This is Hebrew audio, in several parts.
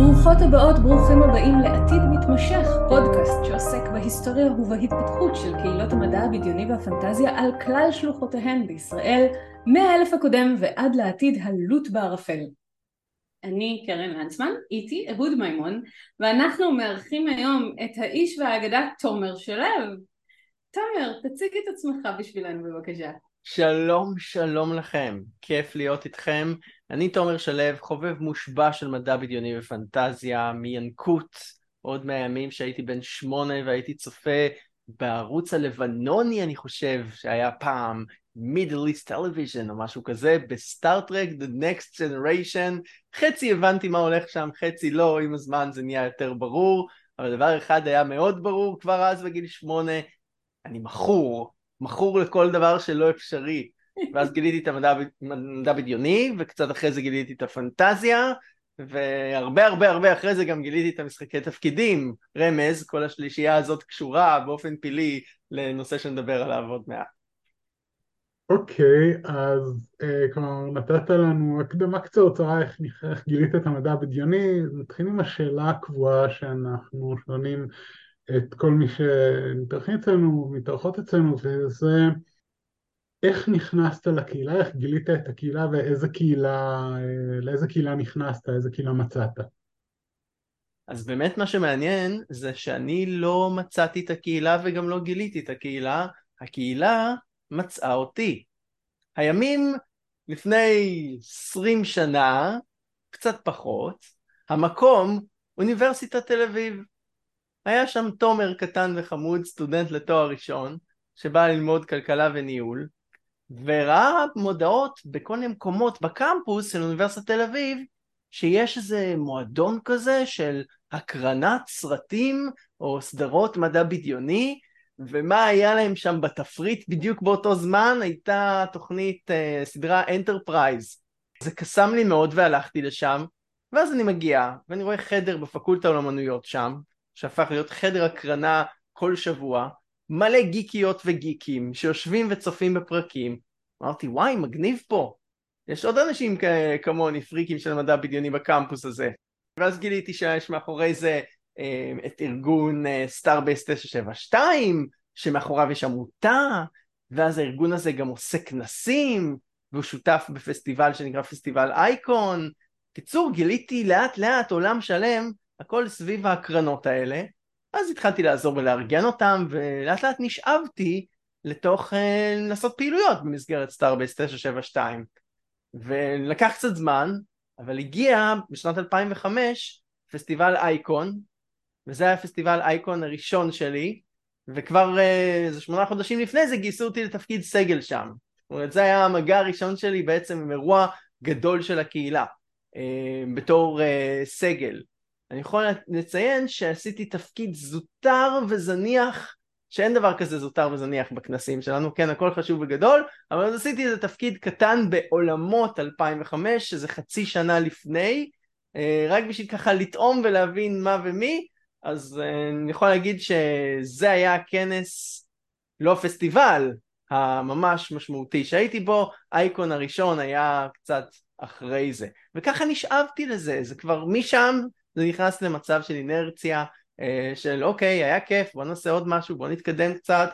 ברוכות הבאות, ברוכים הבאים לעתיד מתמשך, פודקאסט שעוסק בהיסטוריה ובהתפתחות של קהילות המדע הבדיוני והפנטזיה על כלל שלוחותיהן בישראל, מהאלף הקודם ועד לעתיד הלוט בערפל. אני קרן לנצמן, איתי אהוד מימון, ואנחנו מארחים היום את האיש והאגדה תומר שלו. תומר, תציג את עצמך בשבילנו בבקשה. שלום לכם, כיף להיות איתכם. אני תומר שלו, חובב מושבע של מדע בדיוני ופנטזיה מינקות, עוד מהימים שהייתי בן 8 והייתי צופה בערוץ הלבנוני, אני חושב שהיה פעם Middle East Television או משהו כזה, בסטאר טרק, The Next Generation. חצי הבנתי מה הולך שם, חצי לא, עם הזמן זה נהיה יותר ברור, אבל דבר אחד היה מאוד ברור כבר אז בגיל 8, אני מכור לכל דבר שלא אפשרי. ואז גיליתי את המדע בדיוני, וקצת אחרי זה גיליתי את הפנטזיה, והרבה הרבה הרבה אחרי זה גם גיליתי את המשחקי תפקידים, רמז, כל השלישייה הזאת קשורה באופן פעילי לנושא שנדבר עליו עוד מעט. אוקיי, אז כלומר נתת לנו הקדמה קצרצרה איך גילית את המדע הבדיוני, נתחיל עם השאלה הקבועה שאנחנו שואלים את כל מי שמתארחים אצלנו, מתארחות אצלנו, וזה איך נכנסת לקהילה, איך גילית את הקהילה ואיזה קהילה, לאיזה קהילה נכנסת, איזה קהילה מצאת? אז באמת מה שמעניין זה שאני לא מצאתי את הקהילה וגם לא גיליתי את הקהילה, הקהילה מצאה אותי. הימים לפני 20 שנה, קצת פחות, המקום אוניברסיטת תל אביב. היה שם תומר קטן וחמוד, סטודנט לתואר ראשון, שבא ללמוד כלכלה וניהול, וראה מודעות בכל מיני מקומות בקמפוס של אוניברסיטת תל אביב, שיש איזה מועדון כזה של הקרנת סרטים או סדרות מדע בדיוני, ומה היה להם שם בתפריט בדיוק באותו זמן, הייתה תוכנית סדרה אנטרפרייז. זה קסם לי מאוד והלכתי לשם, ואז אני מגיע ואני רואה חדר בפקולטה לאמנויות שם, שהפך להיות חדר הקרנה כל שבוע, מלא גיקיות וגיקים שיושבים וצופים בפרקים. אמרתי, וואי, מגניב פה. יש עוד אנשים כמוני, פריקים של מדע בדיוני בקמפוס הזה. ואז גיליתי שיש מאחורי זה את ארגון Starbase 972, שמאחוריו יש עמותה, ואז הארגון הזה גם עושה כנסים, והוא שותף בפסטיבל שנקרא פסטיבל אייקון. קיצור, גיליתי לאט לאט עולם שלם, הכל סביב ההקרנות האלה. אז התחלתי לעזור ולארגן אותם, ולאט לאט נשאבתי לתוך לעשות פעילויות במסגרת סטארבייס 972. ולקח קצת זמן, אבל הגיע בשנת 2005 פסטיבל אייקון, וזה היה פסטיבל אייקון הראשון שלי, וכבר איזה 8 חודשים לפני זה גייסו אותי לתפקיד סגל שם. זאת אומרת, זה היה המגע הראשון שלי בעצם עם אירוע גדול של הקהילה, בתור סגל. אני יכול לציין שעשיתי תפקיד זוטר וזניח, שאין דבר כזה זוטר וזניח בכנסים שלנו, כן, הכל חשוב וגדול, אבל אז עשיתי איזה תפקיד קטן בעולמות 2005, שזה חצי שנה לפני, רק בשביל ככה לטעום ולהבין מה ומי, אז אני יכול להגיד שזה היה הכנס, לא פסטיבל, הממש משמעותי שהייתי בו, אייקון הראשון היה קצת אחרי זה, וככה נשאבתי לזה, זה כבר משם, זה נכנס למצב של אינרציה, של אוקיי, היה כיף, בוא נעשה עוד משהו, בוא נתקדם קצת,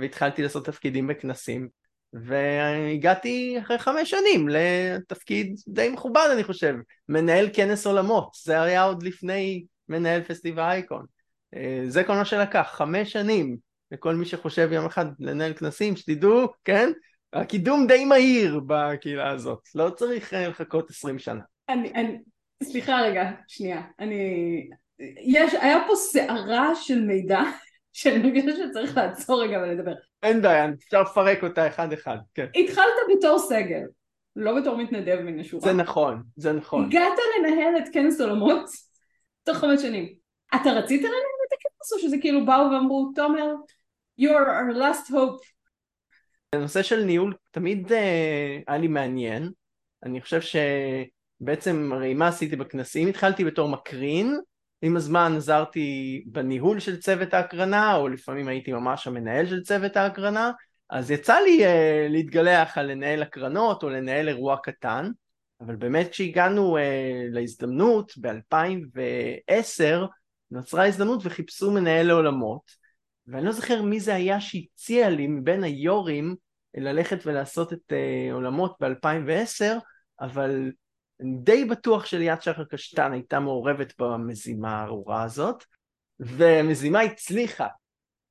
והתחלתי לעשות תפקידים בכנסים, והגעתי אחרי 5 שנים לתפקיד די מכובד, אני חושב, מנהל כנס עולמות, זה היה עוד לפני מנהל פסטיבל אייקון, זה כל מה שלקח, 5 שנים, לכל מי שחושב יום אחד לנהל כנסים, שתדעו, כן? הקידום די מהיר בקהילה הזאת, לא צריך לחכות 20 שנה. סליחה רגע, שנייה, היה פה שערה של מידע, שאני מרגישה שצריך לעצור רגע ולדבר. אין בעיה, אפשר לפרק אותה אחד אחד, כן. התחלת בתור סגל, לא בתור מתנדב מן השורה. זה נכון, זה נכון. הגעת לנהל את כנס עולמות תוך 5 שנים. אתה רצית לנהל את הכנס או שזה כאילו באו ואמרו, תומר, you are our last hope. הנושא של ניהול תמיד היה לי מעניין, אני חושב ש... בעצם הרי מה עשיתי בכנסים, התחלתי בתור מקרין, עם הזמן עזרתי בניהול של צוות ההקרנה, או לפעמים הייתי ממש המנהל של צוות ההקרנה, אז יצא לי להתגלח על לנהל הקרנות או לנהל אירוע קטן, אבל באמת כשהגענו להזדמנות ב-2010, נוצרה הזדמנות וחיפשו מנהל לעולמות, ואני לא זוכר מי זה היה שהציע לי מבין היורים ללכת ולעשות את עולמות ב-2010, אבל די בטוח שליאת שחר-קשתן הייתה מעורבת במזימה הארורה הזאת, והמזימה הצליחה.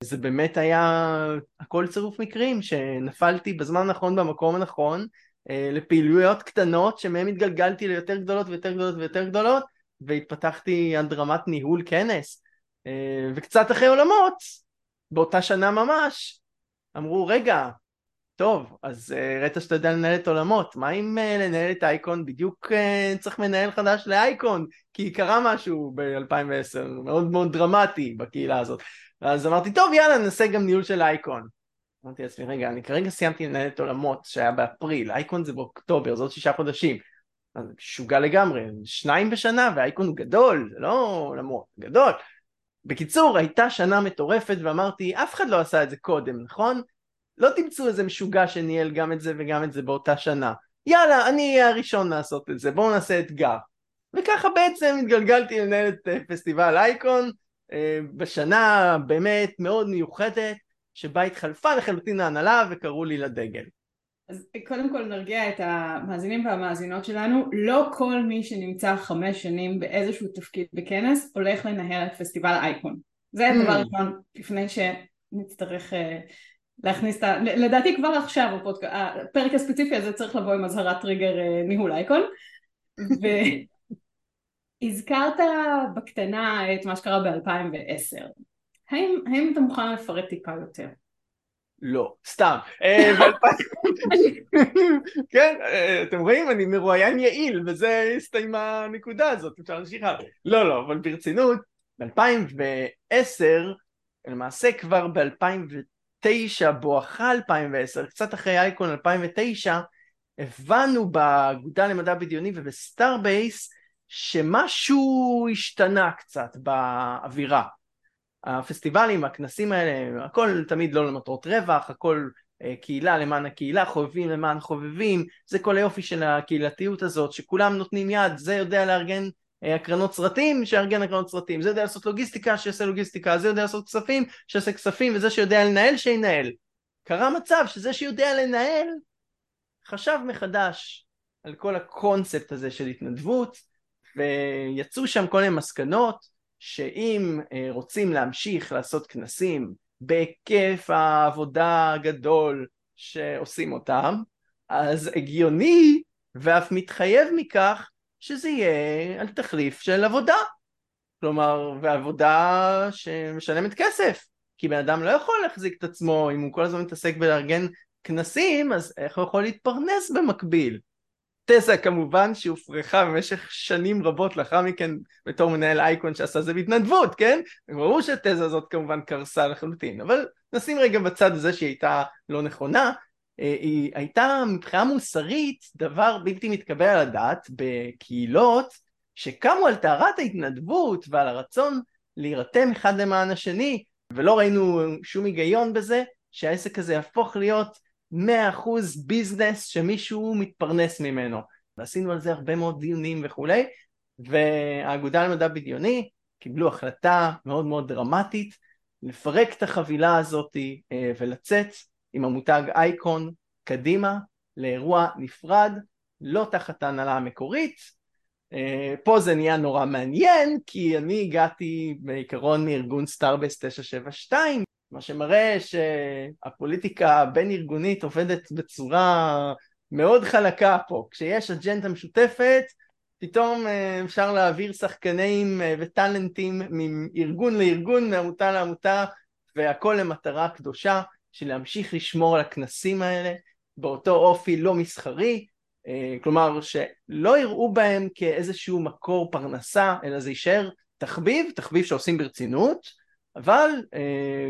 זה באמת היה הכל צירוף מקרים, שנפלתי בזמן הנכון במקום הנכון, לפעילויות קטנות שמהם התגלגלתי ליותר גדולות ויותר גדולות ויותר גדולות, והתפתחתי על דרמת ניהול כנס. וקצת אחרי עולמות, באותה שנה ממש, אמרו, רגע, טוב, אז ראית שאתה יודע לנהל את עולמות, מה אם לנהל את אייקון? בדיוק צריך מנהל חדש לאייקון, כי קרה משהו ב-2010, מאוד מאוד דרמטי בקהילה הזאת. אז אמרתי, טוב, יאללה, ננסה גם ניהול של אייקון. אמרתי לעצמי, רגע, אני כרגע סיימתי לנהל את עולמות, שהיה באפריל, אייקון זה באוקטובר, זה עוד 6 חודשים. אז שוגע לגמרי, 2 בשנה, והאייקון הוא גדול, זה לא עולמות, גדול. בקיצור, הייתה שנה מטורפת, ואמרתי, אף אחד לא עשה את זה קודם, נכון? לא תמצאו איזה משוגע שניהל גם את זה וגם את זה באותה שנה. יאללה, אני אהיה הראשון לעשות את זה, בואו נעשה אתגר. וככה בעצם התגלגלתי לנהל את פסטיבל אייקון, בשנה באמת מאוד מיוחדת, שבה התחלפה לחלוטין ההנהלה וקראו לי לדגל. אז קודם כל נרגיע את המאזינים והמאזינות שלנו, לא כל מי שנמצא 5 שנים באיזשהו תפקיד בכנס הולך לנהל את פסטיבל אייקון. זה הדבר ראשון לפני שנצטרך להכניס את ה... לדעתי כבר עכשיו הפרק הספציפי הזה צריך לבוא עם אזהרת טריגר ניהול אייקון. והזכרת בקטנה את מה שקרה ב-2010. האם אתה מוכן לפרט טיפה יותר? לא, סתם. כן, אתם רואים, אני מרואיין יעיל, וזה הסתיימה הנקודה הזאת, אפשר להמשיך. לא, אבל ברצינות, ב-2010, למעשה כבר ב-2009, בואכה 2010, קצת אחרי אייקון 2009, הבנו באגודה למדע בדיוני ובסטארבייס, שמשהו השתנה קצת באווירה. הפסטיבלים, הכנסים האלה, הכל תמיד לא למטרות רווח, הכל קהילה למען הקהילה, חובבים למען חובבים, זה כל היופי של הקהילתיות הזאת, שכולם נותנים יד, זה יודע לארגן הקרנות סרטים, שארגן הקרנות סרטים, זה יודע לעשות לוגיסטיקה, שיעשה לוגיסטיקה, זה יודע לעשות כספים, שיעשה כספים, וזה שיודע לנהל, שינהל. קרה מצב שזה שיודע לנהל, חשב מחדש על כל הקונספט הזה של התנדבות, ויצאו שם כל מיני מסקנות, שאם רוצים להמשיך לעשות כנסים בהיקף העבודה הגדול שעושים אותם, אז הגיוני ואף מתחייב מכך שזה יהיה על תחליף של עבודה. כלומר, ועבודה שמשלמת כסף, כי בן אדם לא יכול להחזיק את עצמו, אם הוא כל הזמן מתעסק בלארגן כנסים, אז איך הוא יכול להתפרנס במקביל? תזה כמובן שהופרחה במשך שנים רבות לאחר מכן בתור מנהל אייקון שעשה זה בהתנדבות, כן? ברור שהתזה הזאת כמובן קרסה לחלוטין, אבל נשים רגע בצד הזה שהיא הייתה לא נכונה, היא הייתה מבחינה מוסרית דבר בלתי מתקבל על הדעת בקהילות שקמו על תארת ההתנדבות ועל הרצון להירתם אחד למען השני, ולא ראינו שום היגיון בזה שהעסק הזה יהפוך להיות 100% ביזנס שמישהו מתפרנס ממנו. ועשינו על זה הרבה מאוד דיונים וכולי, והאגודה למדע בדיוני קיבלו החלטה מאוד מאוד דרמטית, לפרק את החבילה הזאת ולצאת עם המותג אייקון קדימה, לאירוע נפרד, לא תחת ההנהלה המקורית. פה זה נהיה נורא מעניין, כי אני הגעתי בעיקרון מארגון סטארבייס 972, מה שמראה שהפוליטיקה הבין-ארגונית עובדת בצורה מאוד חלקה פה. כשיש אג'נדה משותפת, פתאום אפשר להעביר שחקנים וטלנטים מארגון לארגון, מעמותה לעמותה, והכל למטרה קדושה של להמשיך לשמור על הכנסים האלה, באותו אופי לא מסחרי, כלומר שלא יראו בהם כאיזשהו מקור פרנסה, אלא זה יישאר תחביב, תחביב שעושים ברצינות, אבל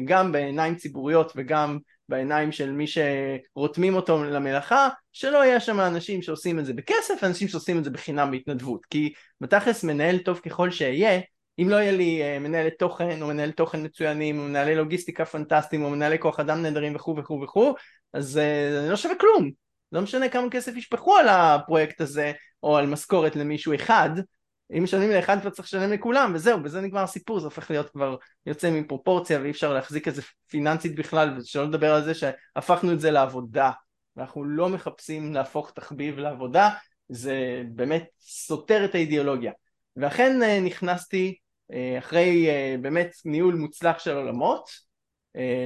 גם בעיניים ציבוריות וגם בעיניים של מי שרותמים אותו למלאכה, שלא יהיה שם אנשים שעושים את זה בכסף, אנשים שעושים את זה בחינם בהתנדבות. כי בתכלס מנהל טוב ככל שיהיה, אם לא יהיה לי מנהל תוכן או מנהל תוכן מצוינים, או מנהלי לוגיסטיקה פנטסטיים או מנהלי כוח אדם נהדרים וכו' וכו' וכו', אז זה לא שווה כלום. לא משנה כמה כסף ישפחו על הפרויקט הזה, או על משכורת למישהו אחד, אם משלמים לאחד אתה צריך לשלם לכולם, וזהו, בזה נגמר הסיפור, זה הופך להיות כבר יוצא מפרופורציה, ואי אפשר להחזיק את זה פיננסית בכלל, ושלא לדבר על זה שהפכנו את זה לעבודה, ואנחנו לא מחפשים להפוך תחביב לעבודה, זה באמת סותר את האידיאולוגיה. ואכן נכנסתי, אחרי באמת ניהול מוצלח של עולמות,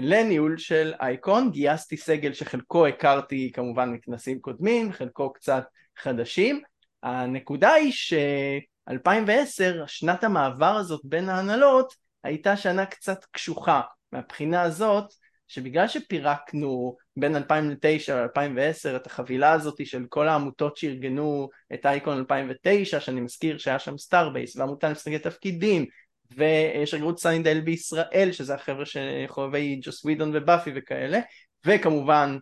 לניהול של אייקון, גייסתי סגל שחלקו הכרתי כמובן מכנסים קודמים, חלקו קצת חדשים. הנקודה היא ש-2010, שנת המעבר הזאת בין ההנהלות, הייתה שנה קצת קשוחה, מהבחינה הזאת, שבגלל שפירקנו בין 2009 ל-2010 את החבילה הזאת של כל העמותות שארגנו את אייקון 2009, שאני מזכיר שהיה שם סטארבייס, והעמותה למשחקי תפקידים, ושגרירות סיינדל בישראל, שזה החבר'ה שחובבי ג'וס ווידון ובאפי וכאלה, וכמובן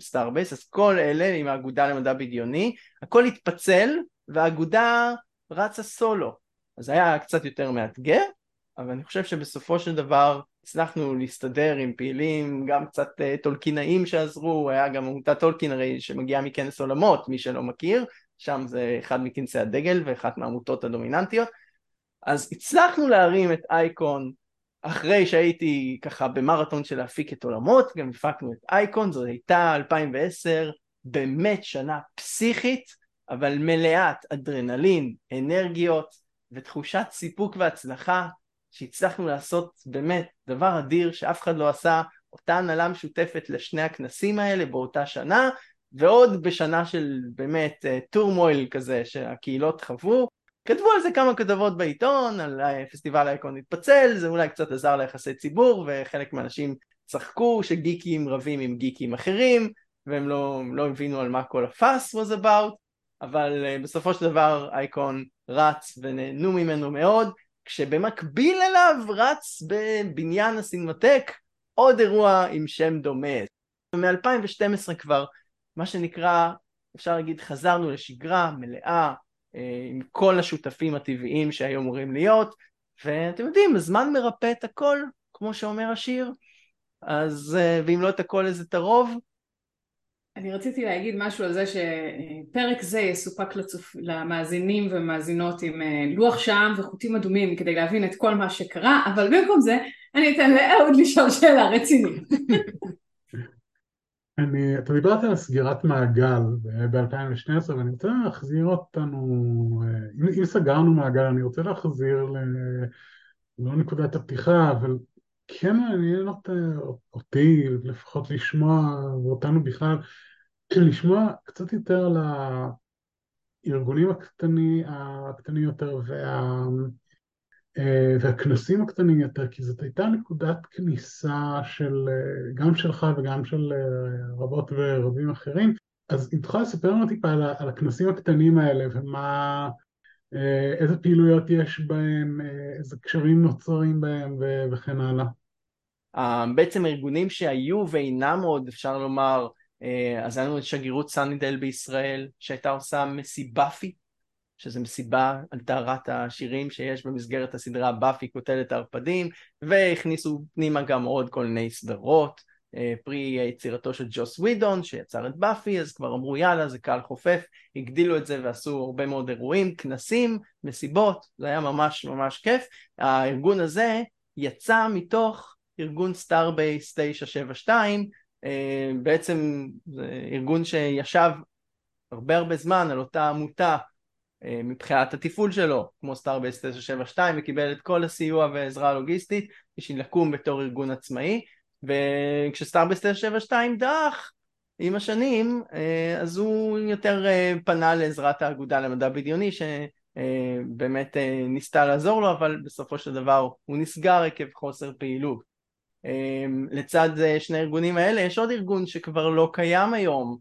סטארבייס, אז כל אלה עם האגודה למדע בדיוני, הכל התפצל, והאגודה רצה סולו. אז היה קצת יותר מאתגר, אבל אני חושב שבסופו של דבר הצלחנו להסתדר עם פעילים, גם קצת טולקינאים שעזרו, היה גם עמותת טולקין הרי שמגיעה מכנס עולמות, מי שלא מכיר, שם זה אחד מכנסי הדגל ואחת מהעמותות הדומיננטיות, אז הצלחנו להרים את אייקון אחרי שהייתי ככה במרתון של להפיק את עולמות, גם הפקנו את אייקון, זו הייתה 2010, באמת שנה פסיכית, אבל מלאת אדרנלין, אנרגיות ותחושת סיפוק והצלחה, שהצלחנו לעשות באמת דבר אדיר שאף אחד לא עשה, אותה הנהלה משותפת לשני הכנסים האלה באותה שנה, ועוד בשנה של באמת טורמויל כזה שהקהילות חוו, כתבו על זה כמה כתבות בעיתון, על פסטיבל אייקון התפצל, זה אולי קצת עזר ליחסי ציבור, וחלק מהאנשים צחקו שגיקים רבים עם גיקים אחרים, והם לא הבינו על מה כל הפס was about, אבל בסופו של דבר אייקון רץ ונהנו ממנו מאוד, כשבמקביל אליו רץ בבניין הסינמטק עוד אירוע עם שם דומה. ומ-2012 כבר, מה שנקרא, אפשר להגיד, חזרנו לשגרה מלאה, עם כל השותפים הטבעיים שהיו אמורים להיות, ואתם יודעים, הזמן מרפא את הכל, כמו שאומר השיר, אז ואם לא את הכל, אז את הרוב. אני רציתי להגיד משהו על זה שפרק זה יסופק למאזינים ומאזינות עם לוח שם וחוטים אדומים כדי להבין את כל מה שקרה, אבל במקום זה אני אתן לאהוד לשאול שאלה רצינית. אתה דיברת על סגירת מעגל ב-2012 ואני רוצה להחזיר אותנו, אם סגרנו מעגל אני רוצה להחזיר לא נקודת הפתיחה, אבל כן מעניין אותי לפחות לשמוע ואותנו בכלל, לשמוע קצת יותר לארגונים הקטנים יותר והכנסים הקטנים יותר, כי זאת הייתה נקודת כניסה של, גם שלך וגם של רבות ורבים אחרים, אז אם תוכל לספר לנו טיפה על הכנסים הקטנים האלה ומה, איזה פעילויות יש בהם, איזה קשרים נוצרים בהם וכן הלאה. בעצם ארגונים שהיו ואינם עוד, אפשר לומר, אז היינו את שגרירות סנידל בישראל, שהייתה עושה מסיבאפי, שזו מסיבה על תארת השירים שיש במסגרת הסדרה באפי כותלת הרפדים, והכניסו פנימה גם עוד כל מיני סדרות, פרי יצירתו של ג'וס ווידון שיצר את באפי, אז כבר אמרו יאללה זה קהל חופף, הגדילו את זה ועשו הרבה מאוד אירועים, כנסים, מסיבות, זה היה ממש ממש כיף. הארגון הזה יצא מתוך ארגון סטארבייס 972, בעצם ארגון שישב הרבה זמן על אותה עמותה מבחינת התפעול שלו, כמו סטארבייס 972, וקיבל את כל הסיוע והעזרה הלוגיסטית בשביל לקום בתור ארגון עצמאי, וכשסטארבייס 972 דח עם השנים, אז הוא יותר פנה לעזרת האגודה למדע בדיוני, שבאמת ניסתה לעזור לו, אבל בסופו של דבר הוא נסגר עקב חוסר פעילות. לצד שני הארגונים האלה, יש עוד ארגון שכבר לא קיים היום,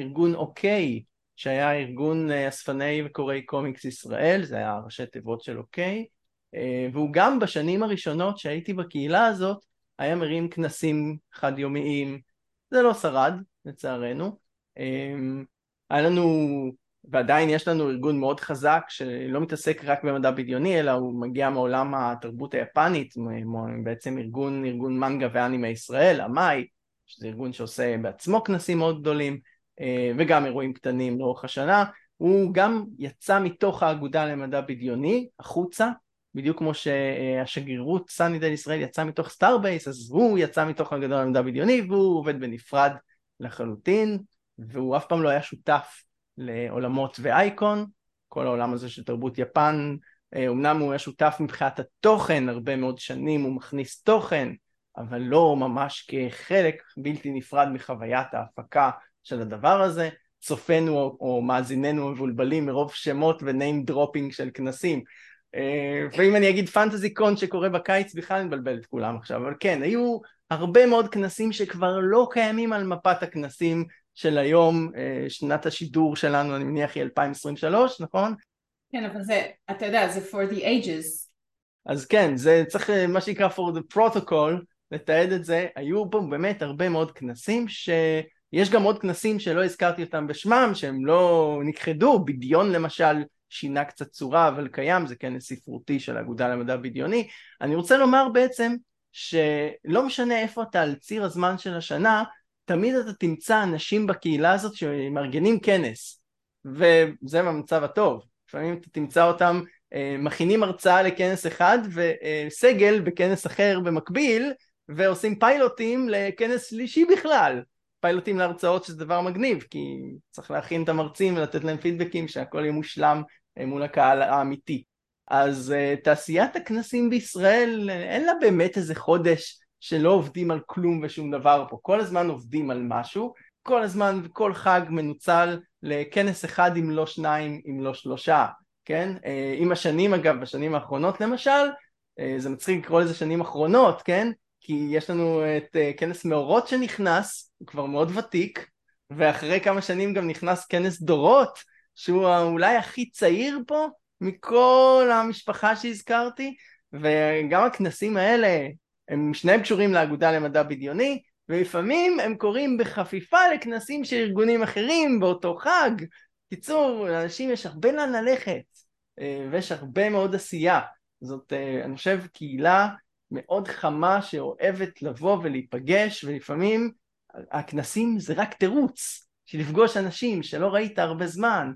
ארגון אוקיי, שהיה ארגון אספני וקוראי קומיקס ישראל, זה היה ראשי תיבות של אוקיי, והוא גם בשנים הראשונות שהייתי בקהילה הזאת, היה מרים כנסים חד יומיים, זה לא שרד לצערנו, היה לנו, ועדיין יש לנו ארגון מאוד חזק שלא מתעסק רק במדע בדיוני, אלא הוא מגיע מעולם התרבות היפנית, בעצם ארגון מנגה ואנימה ישראל, המאי, שזה ארגון שעושה בעצמו כנסים מאוד גדולים, וגם אירועים קטנים לאורך השנה. הוא גם יצא מתוך האגודה למדע בדיוני, החוצה, בדיוק כמו שהשגרירות סאניטל ישראל יצא מתוך סטארבייס, אז הוא יצא מתוך האגודה למדע בדיוני, והוא עובד בנפרד לחלוטין, והוא אף פעם לא היה שותף לעולמות ואייקון, כל העולם הזה של תרבות יפן, אמנם הוא היה שותף מבחינת התוכן הרבה מאוד שנים, הוא מכניס תוכן, אבל לא ממש כחלק בלתי נפרד מחוויית ההפקה של הדבר הזה. צופנו או מאזיננו מבולבלים מרוב שמות וניים דרופינג של כנסים. ואם אני אגיד פנטזי קון שקורה בקיץ, בכלל נבלבל את כולם עכשיו. אבל כן, היו הרבה מאוד כנסים שכבר לא קיימים על מפת הכנסים של היום. שנת השידור שלנו, אני מניח, היא 2023, נכון? כן, אבל זה, אתה יודע, זה for the ages. אז כן, זה צריך מה שיקרא for the protocol, לתעד את זה. היו פה באמת הרבה מאוד כנסים יש גם עוד כנסים שלא הזכרתי אותם בשמם, שהם לא נכחדו. בדיון למשל שינה קצת צורה, אבל קיים, זה כנס ספרותי של האגודה למדע בדיוני. אני רוצה לומר בעצם שלא משנה איפה אתה על ציר הזמן של השנה, תמיד אתה תמצא אנשים בקהילה הזאת שמארגנים כנס, וזה המצב הטוב. לפעמים אתה תמצא אותם מכינים הרצאה לכנס אחד וסגל בכנס אחר במקביל, ועושים פיילוטים לכנס שלישי בכלל. פיילוטים להרצאות, שזה דבר מגניב, כי צריך להכין את המרצים ולתת להם פידבקים, שהכל יהיה מושלם מול הקהל האמיתי. אז תעשיית הכנסים בישראל, אין לה באמת איזה חודש שלא עובדים על כלום ושום דבר פה. כל הזמן עובדים על משהו, כל הזמן וכל חג מנוצל לכנס אחד, אם לא שניים, אם לא שלושה, כן? עם השנים, אגב, בשנים האחרונות למשל, זה מצחיק לקרוא לזה שנים אחרונות, כן? כי יש לנו את כנס מאורות שנכנס, הוא כבר מאוד ותיק, ואחרי כמה שנים גם נכנס כנס דורות, שהוא אולי הכי צעיר פה, מכל המשפחה שהזכרתי, וגם הכנסים האלה, הם שניהם קשורים לאגודה למדע בדיוני, ולפעמים הם קוראים בחפיפה לכנסים של ארגונים אחרים באותו חג. קיצור, לאנשים יש הרבה לאן ללכת, ויש הרבה מאוד עשייה. זאת, אני חושב, קהילה מאוד חמה שאוהבת לבוא ולהיפגש, ולפעמים הכנסים זה רק תירוץ של לפגוש אנשים שלא ראית הרבה זמן.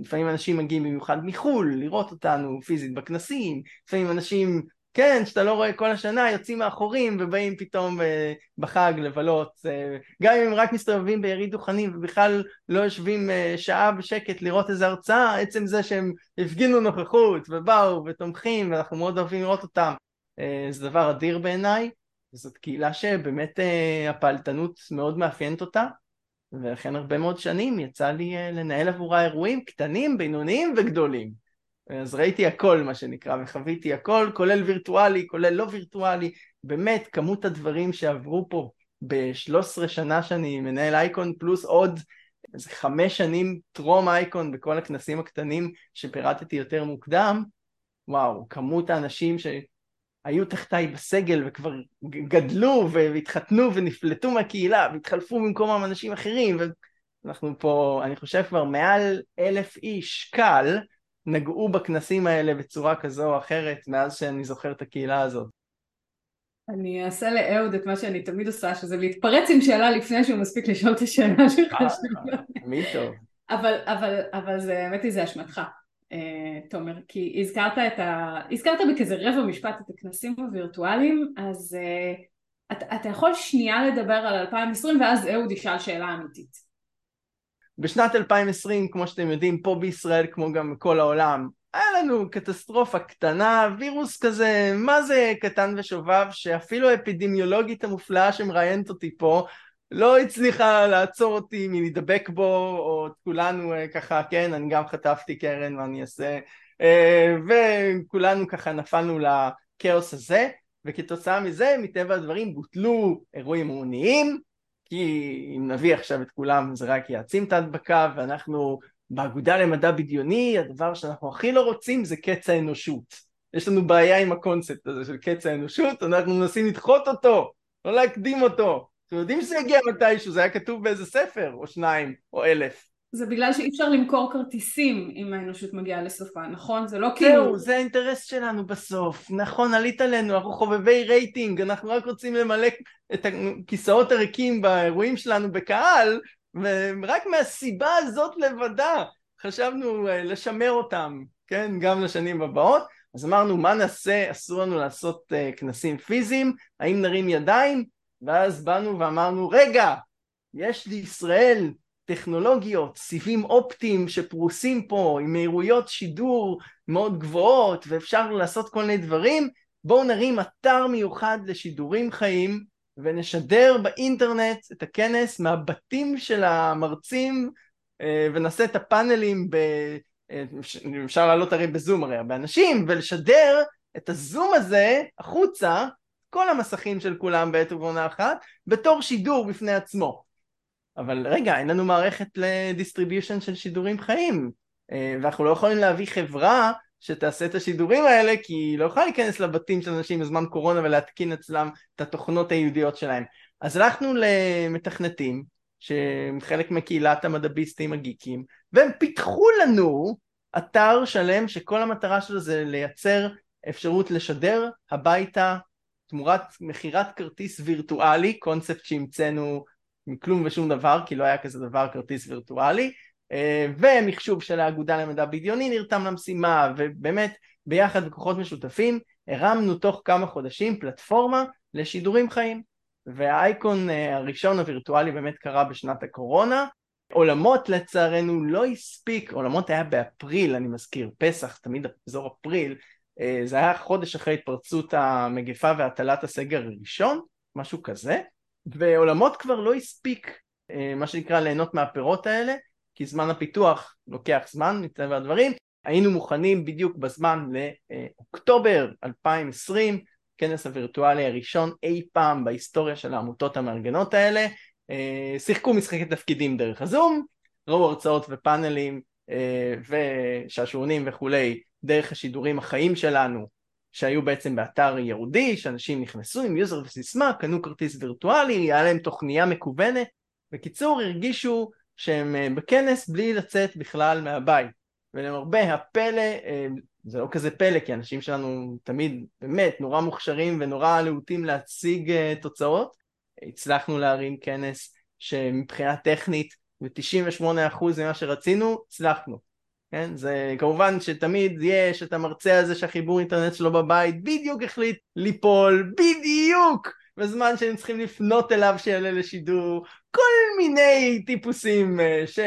לפעמים אנשים מגיעים במיוחד מחול לראות אותנו פיזית בכנסים, לפעמים אנשים, כן, שאתה לא רואה כל השנה, יוצאים מאחורים ובאים פתאום בחג לבלות, גם אם הם רק מסתובבים ביריד דוכנים ובכלל לא יושבים שעה בשקט לראות איזו הרצאה, עצם זה שהם הפגינו נוכחות ובאו ותומכים, ואנחנו מאוד אוהבים לראות אותם. זה דבר אדיר בעיניי, זאת קהילה שבאמת הפעלתנות מאוד מאפיינת אותה, ולכן הרבה מאוד שנים יצא לי לנהל עבורה אירועים קטנים, בינוניים וגדולים. אז ראיתי הכל, מה שנקרא, וחוויתי הכל, כולל וירטואלי, כולל לא וירטואלי. באמת כמות הדברים שעברו פה ב-13 שנה שאני מנהל אייקון, פלוס עוד 5 שנים טרום אייקון בכל הכנסים הקטנים שפירטתי יותר מוקדם, וואו, כמות האנשים היו תחתיי בסגל וכבר גדלו והתחתנו ונפלטו מהקהילה והתחלפו במקומם אנשים אחרים, ואנחנו פה, אני חושב, כבר מעל 1,000 איש קל נגעו בכנסים האלה בצורה כזו או אחרת מאז שאני זוכר את הקהילה הזאת. אני אעשה לאהוד את מה שאני תמיד עושה, שזה להתפרץ עם שאלה לפני שהוא מספיק לשאול את השאלה שלך. מי טוב. אבל זה, האמת היא, זה אשמתך, תומר, כי הזכרת בכזה רבע משפט את הכנסים הווירטואליים, אז אתה יכול שנייה לדבר על 2020, ואז אהוד ישאל שאלה אמיתית. בשנת 2020, כמו שאתם יודעים, פה בישראל, כמו גם בכל העולם, היה לנו קטסטרופה קטנה, וירוס כזה, מה זה קטן ושובב, שאפילו האפידמיולוגית המופלאה שמראיינת אותי פה, לא הצליחה לעצור אותי מלהידבק בו, או כולנו ככה, כן, אני גם חטפתי קרן, מה אני אעשה, וכולנו ככה נפלנו לקאוס הזה, וכתוצאה מזה, מטבע הדברים, בוטלו אירועים המוניים, כי אם נביא עכשיו את כולם, זה רק יעצים את ההדבקה, ואנחנו באגודה למדע בדיוני, הדבר שאנחנו הכי לא רוצים זה קץ האנושות. יש לנו בעיה עם הקונספט הזה של קץ האנושות, אנחנו מנסים לדחות אותו, לא להקדים אותו. אתם יודעים שזה יגיע מתישהו, זה היה כתוב באיזה ספר, או 2, או 1,000. זה בגלל שאי אפשר למכור כרטיסים אם האנושות מגיעה לסופה, נכון? זה לא כאילו... זהו, זה האינטרס שלנו בסוף, נכון, עלית עלינו, אנחנו חובבי רייטינג, אנחנו רק רוצים למלא את הכיסאות הריקים באירועים שלנו בקהל, ורק מהסיבה הזאת לבדה חשבנו לשמר אותם, כן, גם לשנים הבאות. אז אמרנו, מה נעשה? אסור לנו לעשות כנסים פיזיים, האם נרים ידיים? ואז באנו ואמרנו, רגע, יש לישראל טכנולוגיות, סיבים אופטיים שפרוסים פה, עם מהירויות שידור מאוד גבוהות, ואפשר לעשות כל מיני דברים, בואו נרים אתר מיוחד לשידורים חיים, ונשדר באינטרנט את הכנס מהבתים של המרצים, ונעשה את הפאנלים, אפשר לעלות הרי בזום הרי הרבה אנשים, ולשדר את הזום הזה החוצה, כל המסכים של כולם בעת ובעונה אחת, בתור שידור בפני עצמו. אבל רגע, אין לנו מערכת לדיסטריביושן של שידורים חיים, ואנחנו לא יכולים להביא חברה שתעשה את השידורים האלה, כי היא לא יכולה להיכנס לבתים של אנשים בזמן קורונה ולהתקין אצלם את התוכנות היהודיות שלהם. אז הלכנו למתכנתים, שהם חלק מקהילת המדביסטים הגיקים, והם פיתחו לנו אתר שלם שכל המטרה שלו זה לייצר אפשרות לשדר הביתה תמורת מחירת כרטיס וירטואלי, קונספט שהמצאנו מכלום ושום דבר, כי לא היה כזה דבר כרטיס וירטואלי, ומחשוב של האגודה למדע בדיוני נרתם למשימה, ובאמת ביחד בכוחות משותפים הרמנו תוך כמה חודשים פלטפורמה לשידורים חיים. והאייקון הראשון הווירטואלי באמת קרה בשנת הקורונה. עולמות לצערנו לא הספיק, עולמות היה באפריל, אני מזכיר, פסח, תמיד אזור אפריל, זה היה חודש אחרי התפרצות המגפה והטלת הסגר הראשון, משהו כזה, ועולמות כבר לא הספיק, מה שנקרא, ליהנות מהפירות האלה, כי זמן הפיתוח לוקח זמן, מטבע הדברים. היינו מוכנים בדיוק בזמן לאוקטובר 2020, כנס הווירטואלי הראשון אי פעם בהיסטוריה של העמותות המארגנות האלה. שיחקו משחקי תפקידים דרך הזום, ראו הרצאות ופאנלים ושעשועונים וכולי דרך השידורים החיים שלנו, שהיו בעצם באתר יהודי, שאנשים נכנסו עם יוזר וסיסמה, קנו כרטיס וירטואלי, היה להם תוכניה מקוונת. בקיצור, הרגישו שהם בכנס בלי לצאת בכלל מהבית. ולמרבה הפלא, זה לא כזה פלא, כי האנשים שלנו תמיד באמת נורא מוכשרים ונורא להוטים להציג תוצאות. הצלחנו להרים כנס שמבחינה טכנית, ב-98% ממה שרצינו, הצלחנו. כן? זה כמובן שתמיד יש את המרצה הזה שהחיבור אינטרנט שלו בבית, בדיוק החליט ליפול, בדיוק, בזמן שהם צריכים לפנות אליו שיעלה לשידור, כל מיני טיפוסים ש...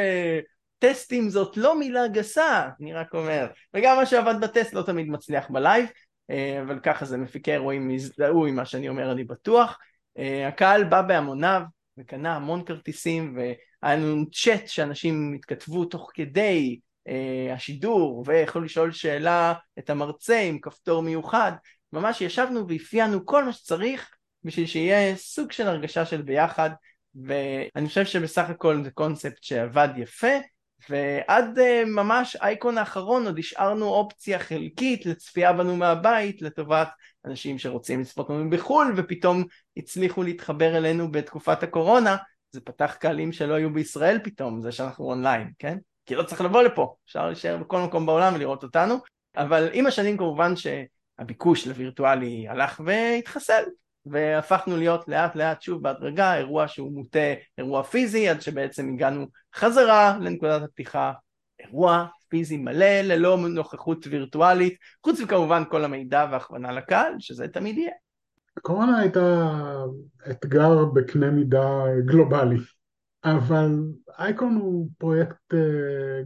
טסטים זאת לא מילה גסה, אני רק אומר, וגם מה שעבד בטסט לא תמיד מצליח בלייב, אבל ככה זה מפיקי אירועים מזדהו עם מה שאני אומר, אני בטוח. הקהל בא בהמוניו וקנה המון כרטיסים, והיה לנו צ'אט שאנשים התכתבו תוך כדי השידור, ויכולו לשאול שאלה את המרצה עם כפתור מיוחד. ממש ישבנו והפיינו כל מה שצריך, בשביל שיהיה סוג של הרגשה של ביחד, ואני חושב שבסך הכל זה קונספט שעבד יפה, ועד ממש אייקון האחרון עוד השארנו אופציה חלקית לצפייה בנו מהבית, לטובת אנשים שרוצים לצפות בנו בחול ופתאום הצליחו להתחבר אלינו בתקופת הקורונה. זה פתח קהלים שלא היו בישראל פתאום, זה שאנחנו אונליין, כן? כי לא צריך לבוא לפה, אפשר להישאר בכל מקום בעולם ולראות אותנו. אבל עם השנים כמובן שהביקוש לווירטואלי הלך והתחסל, והפכנו להיות לאט לאט שוב בהדרגה אירוע שהוא מוטה אירוע פיזי, עד שבעצם הגענו חזרה לנקודת הפתיחה, אירוע פיזי מלא ללא נוכחות וירטואלית, חוץ וכמובן כל המידע והכוונה לקהל שזה תמיד יהיה. הקורונה הייתה אתגר בקנה מידה גלובלי, אבל אייקון הוא פרויקט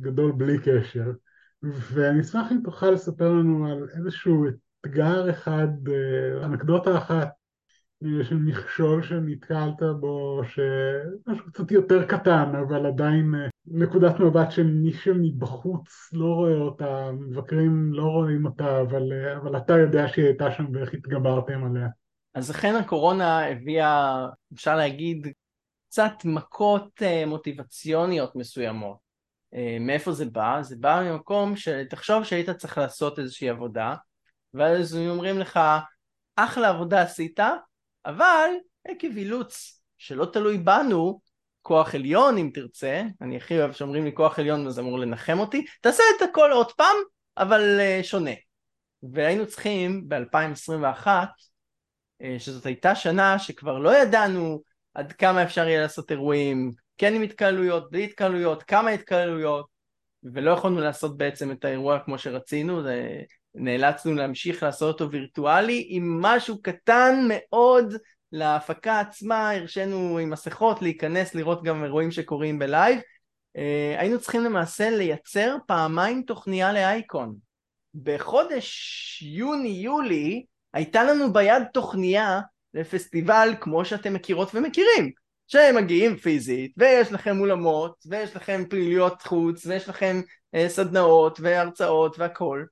גדול בלי קשר, ואני אשמח אם תוכל לספר לנו על איזשהו אתגר אחד, אנקדוטה אחת של מכשול שנתקלת בו, שמשהו קצת יותר קטן, אבל עדיין נקודת מבט של מי שמבחוץ לא רואה אותה, מבקרים לא רואים אותה, אבל אתה יודע שהיא הייתה שם ואיך התגברתם עליה. אז אכן הקורונה הביאה, אפשר להגיד, קצת מכות מוטיבציוניות מסוימות. מאיפה זה בא? זה בא ממקום שתחשוב שהיית צריך לעשות איזושהי עבודה, ואז אומרים לך, אחלה עבודה עשית, אבל עקב אילוץ שלא תלוי בנו, כוח עליון אם תרצה, אני הכי אוהב שאומרים לי כוח עליון וזה אמור לנחם אותי, תעשה את הכל עוד פעם, אבל שונה. והיינו צריכים ב-2021, שזאת הייתה שנה שכבר לא ידענו עד כמה אפשר יהיה לעשות אירועים, כן עם התקהלויות, בלי התקהלויות, כמה התקהלויות, ולא יכולנו לעשות בעצם את האירוע כמו שרצינו, נאלצנו להמשיך לעשות אותו וירטואלי, עם משהו קטן מאוד להפקה עצמה, הרשנו עם מסכות להיכנס, לראות גם אירועים שקורים בלייב, היינו צריכים למעשה לייצר פעמיים תוכניה לאייקון. בחודש יוני-יולי הייתה לנו ביד תוכניה לפסטיבל כמו שאתם מכירות ומכירים, שהם מגיעים פיזית, ויש לכם אולמות, ויש לכם פעילויות חוץ, ויש לכם סדנאות והרצאות והכל.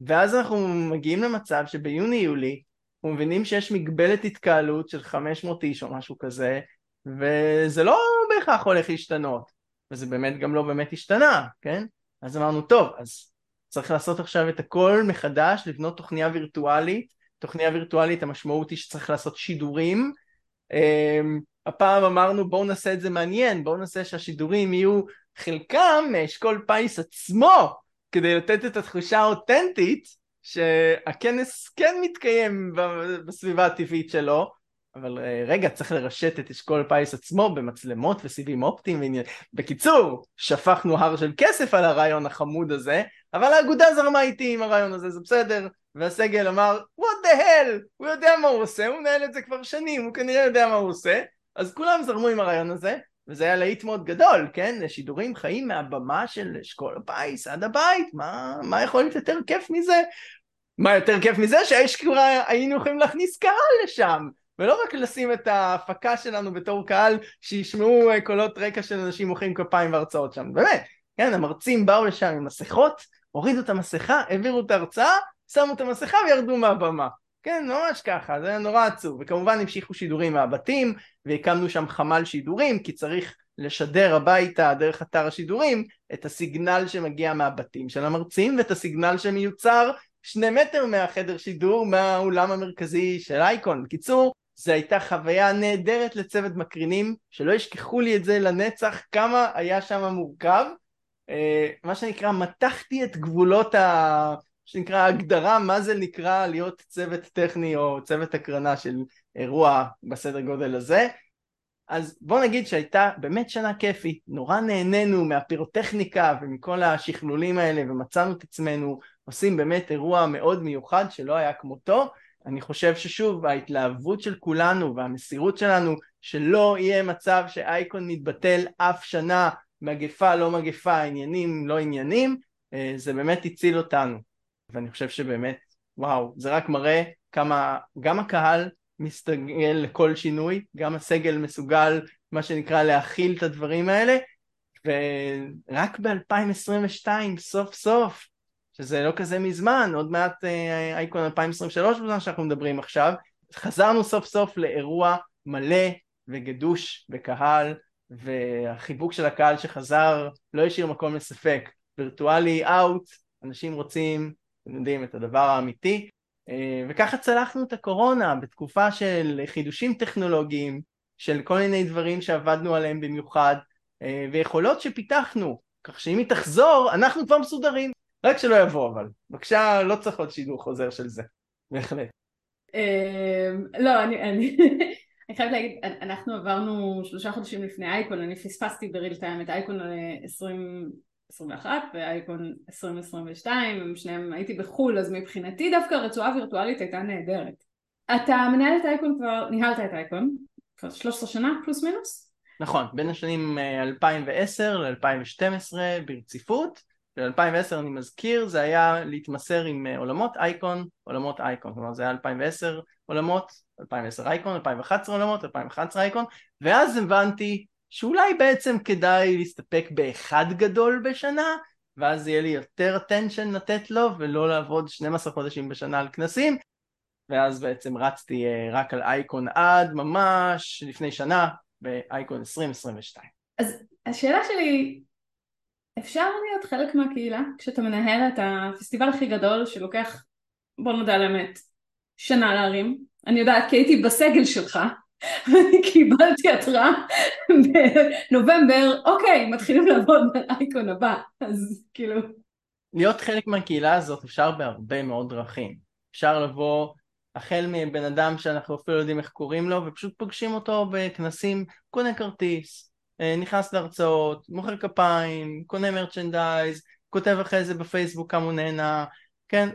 ואז אנחנו מגיעים למצב שביוני-יולי אנחנו מבינים שיש מגבלת התקהלות של 500 איש או משהו כזה, וזה לא בהכרח הולך להשתנות, וזה באמת גם לא באמת השתנה, כן? אז אמרנו, טוב, אז צריך לעשות עכשיו את הכל מחדש, לבנות תוכניה וירטואלית. תוכניה וירטואלית, המשמעות היא שצריך לעשות שידורים. הפעם אמרנו, בואו נעשה את זה מעניין, בואו נעשה שהשידורים יהיו חלקם מאשכול פייס עצמו, כדי לתת את התחושה האותנטית שהכנס כן מתקיים בסביבה הטבעית שלו, אבל רגע, צריך לרשת את אשכול פייס עצמו במצלמות וסיבים אופטיים. בקיצור, שפכנו הר של כסף על הרעיון החמוד הזה, אבל האגודה זרמה איתי עם הרעיון הזה, זה בסדר. והסגל אמר, what the hell, הוא יודע מה הוא עושה, הוא מנהל את זה כבר שנים, הוא כנראה יודע מה הוא עושה. אז כולם זרמו עם הרעיון הזה, וזה היה להיט מאוד גדול, כן? שידורים חיים מהבמה של אשכול פייס עד הבית, מה יכול להיות יותר כיף מזה? מה יותר כיף מזה? שהיינו יכולים להכניס קהל לשם, ולא רק לשים את ההפקה שלנו בתור קהל, שישמעו קולות רקע של אנשים מוחאים כפיים והרצאות שם, באמת, כן, המרצים באו לשם עם מסכות, הורידו את המסכה, העבירו את ההרצאה, שמו את המסכה וירדו מהבמה, כן, ממש ככה, זה היה נורא עצוב, וכמובן המשיכו שידורים מהבתים, והקמנו שם חמל שידורים, כי צריך לשדר הביתה דרך אתר השידורים, את הסיגנל שמגיע מהבתים של המרצים, ואת הסיגנל שמיוצר 2 מטר מהחדר שידור, מהאולם המרכזי של אייקון. בקיצור, זו הייתה חוויה נהדרת לצוות מקרינים, שלא ישכחו לי את זה לנצח, כמה היה שם מורכב, מה שנקרא, מתחתי את גבולות שנקרא הגדרה, מה זה נקרא להיות צוות טכני או צוות הקרנה של אירוע בסדר גודל הזה. אז בוא נגיד שהייתה באמת שנה כיפית, נורא נהנינו מהפירוטכניקה ומכל השכלולים האלה, ומצאנו את עצמנו עושים באמת אירוע מאוד מיוחד שלא היה כמותו. אני חושב ששוב ההתלהבות של כולנו והמסירות שלנו שלא יהיה מצב שאייקון מתבטל אף שנה, מגפה לא מגפה, עניינים לא עניינים, זה באמת הציל אותנו. ואני חושב שבאמת, וואו, זה רק מראה כמה גם הקהל מסתגל לכל שינוי, גם הסגל מסוגל, מה שנקרא, להכיל את הדברים האלה, ורק ב-2022, סוף סוף, שזה לא כזה מזמן, עוד מעט אייקון 2023, בזמן שאנחנו מדברים עכשיו, חזרנו סוף סוף לאירוע מלא וגדוש בקהל, והחיבוק של הקהל שחזר לא ישאיר מקום לספק, וירטואלי, אאוט, אנשים רוצים, אתם יודעים, את הדבר האמיתי, וככה צלחנו את הקורונה בתקופה של חידושים טכנולוגיים, של כל מיני דברים שעבדנו עליהם במיוחד, ויכולות שפיתחנו, כך שאם היא תחזור, אנחנו כבר מסודרים, רק שלא יבוא אבל, בבקשה, לא צריך עוד שידור חוזר של זה, בהחלט. לא, אני חייבת להגיד, אנחנו עברנו 3 חודשים לפני אייקון, אני פספסתי בריל טיים את אייקון 2021 ואייקון 2022, הם שניהם הייתי בחול, אז מבחינתי דווקא הרצועה הווירטואלית הייתה נהדרת. אתה מנהל את אייקון כבר, ניהלת את אייקון, כבר 13 שנה פלוס מינוס? נכון, בין השנים 2010 ל-2012 ברציפות, ב-2010 אני מזכיר, זה היה להתמסר עם עולמות אייקון, כלומר זה היה 2010 עולמות, 2010 אייקון, 2011 עולמות, 2011 אייקון, ואז הבנתי, שאולי בעצם כדאי להסתפק באחד גדול בשנה, ואז יהיה לי יותר attention לתת לו, ולא לעבוד 12 חודשים בשנה על כנסים, ואז בעצם רצתי רק על אייקון עד ממש לפני שנה, באייקון 2022. אז השאלה שלי, אפשר להיות חלק מהקהילה, כשאתה מנהל את הפסטיבל הכי גדול, שלוקח, בוא נדע לאמת, שנה להרים, אני יודעת, כי הייתי בסגל שלך, אני קיבלתי התראה בנובמבר, אוקיי, מתחילים לעבוד על אייקון הבא, אז כאילו... להיות חלק מהקהילה הזאת אפשר בהרבה מאוד דרכים. אפשר לבוא החל מבן אדם שאנחנו אפילו יודעים איך קוראים לו, ופשוט פוגשים אותו בכנסים, קונה כרטיס, נכנס להרצאות, מוכר כפיים, קונה מרצ'נדייז, כותב אחרי זה בפייסבוק כמה הוא נהנה, כן?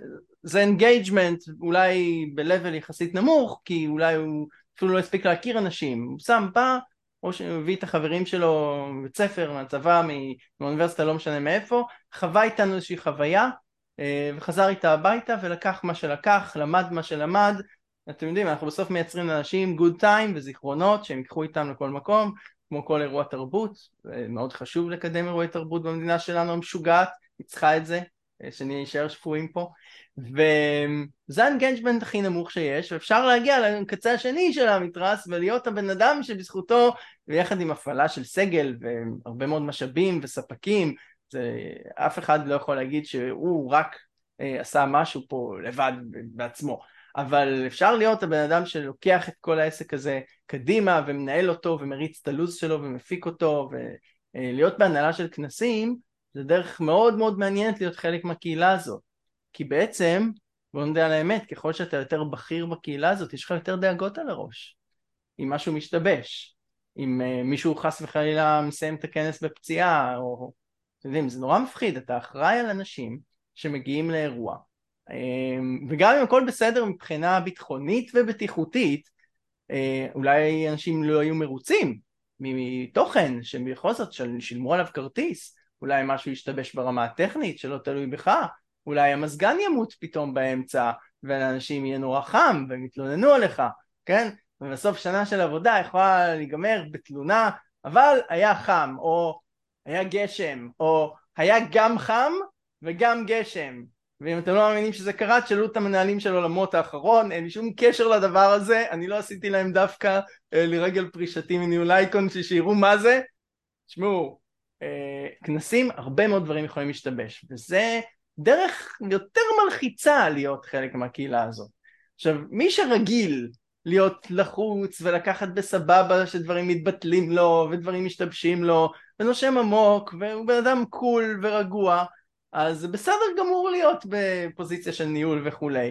זה אנגייג'מנט אולי בלבל יחסית נמוך, כי אולי הוא אפילו לא הספיק להכיר אנשים, הוא שם בא, או שמביא את החברים שלו בבית ספר, מהצבא, מאוניברסיטה, לא משנה מאיפה, חווה איתנו איזושהי חוויה, וחזר איתה הביתה ולקח מה שלקח, למד מה שלמד. אתם יודעים, אנחנו בסוף מייצרים לאנשים good time וזיכרונות שהם יקחו איתם לכל מקום, כמו כל אירוע תרבות. מאוד חשוב לקדם אירועי תרבות במדינה שלנו, המשוגעת, היא צריכה את זה, שנשאר שפויים פה. וזה האנגייג'מנט הכי נמוך שיש, ואפשר להגיע לקצה השני של המתרס ולהיות הבן אדם שבזכותו, ויחד עם הפעלה של סגל והרבה מאוד משאבים וספקים, זה, אף אחד לא יכול להגיד שהוא רק עשה משהו פה לבד בעצמו, אבל אפשר להיות הבן אדם שלוקח את כל העסק הזה קדימה ומנהל אותו ומריץ את הלוז שלו ומפיק אותו, ולהיות בהנהלה של כנסים זה דרך מאוד מאוד מעניינת להיות חלק מהקהילה הזאת, כי בעצם, בוא נדע על האמת, ככל שאתה יותר בכיר בקהילה הזאת יש לך יותר דאגות על הראש, אם משהו משתבש, אם מישהו חס וחלילה מסיים את הכנס בפציעה או... אתם יודעים, זה נורא מפחיד, אתה אחראי על אנשים שמגיעים לאירוע, וגם אם הכל בסדר מבחינה ביטחונית ובטיחותית, אולי אנשים לא היו מרוצים מתוכן שבכל זאת שילמו עליו כרטיס, אולי משהו ישתבש ברמה הטכנית שלא תלוי בך, אולי המזגן ימות פתאום באמצע ולאנשים יהיה נורא חם והם יתלוננו עליך, כן? ובסוף שנה של עבודה יכולה להיגמר בתלונה, אבל היה חם, או היה גשם, או היה גם חם וגם גשם, ואם אתם לא מאמינים שזה קרה, תשאלו את המנהלים של עולמות האחרון, אין לי שום קשר לדבר הזה, אני לא עשיתי להם דווקא לרגל פרישתי מניהול אייקון, שיראו מה זה. תשמעו, כנסים, הרבה מאוד דברים יכולים להשתבש, וזה דרך יותר מלחיצה להיות חלק מהקהילה הזאת. עכשיו, מי שרגיל להיות לחוץ ולקחת בסבבה שדברים מתבטלים לו ודברים משתבשים לו, ונושם עמוק, והוא בן אדם קול ורגוע, אז בסדר גמור להיות בפוזיציה של ניהול וכולי.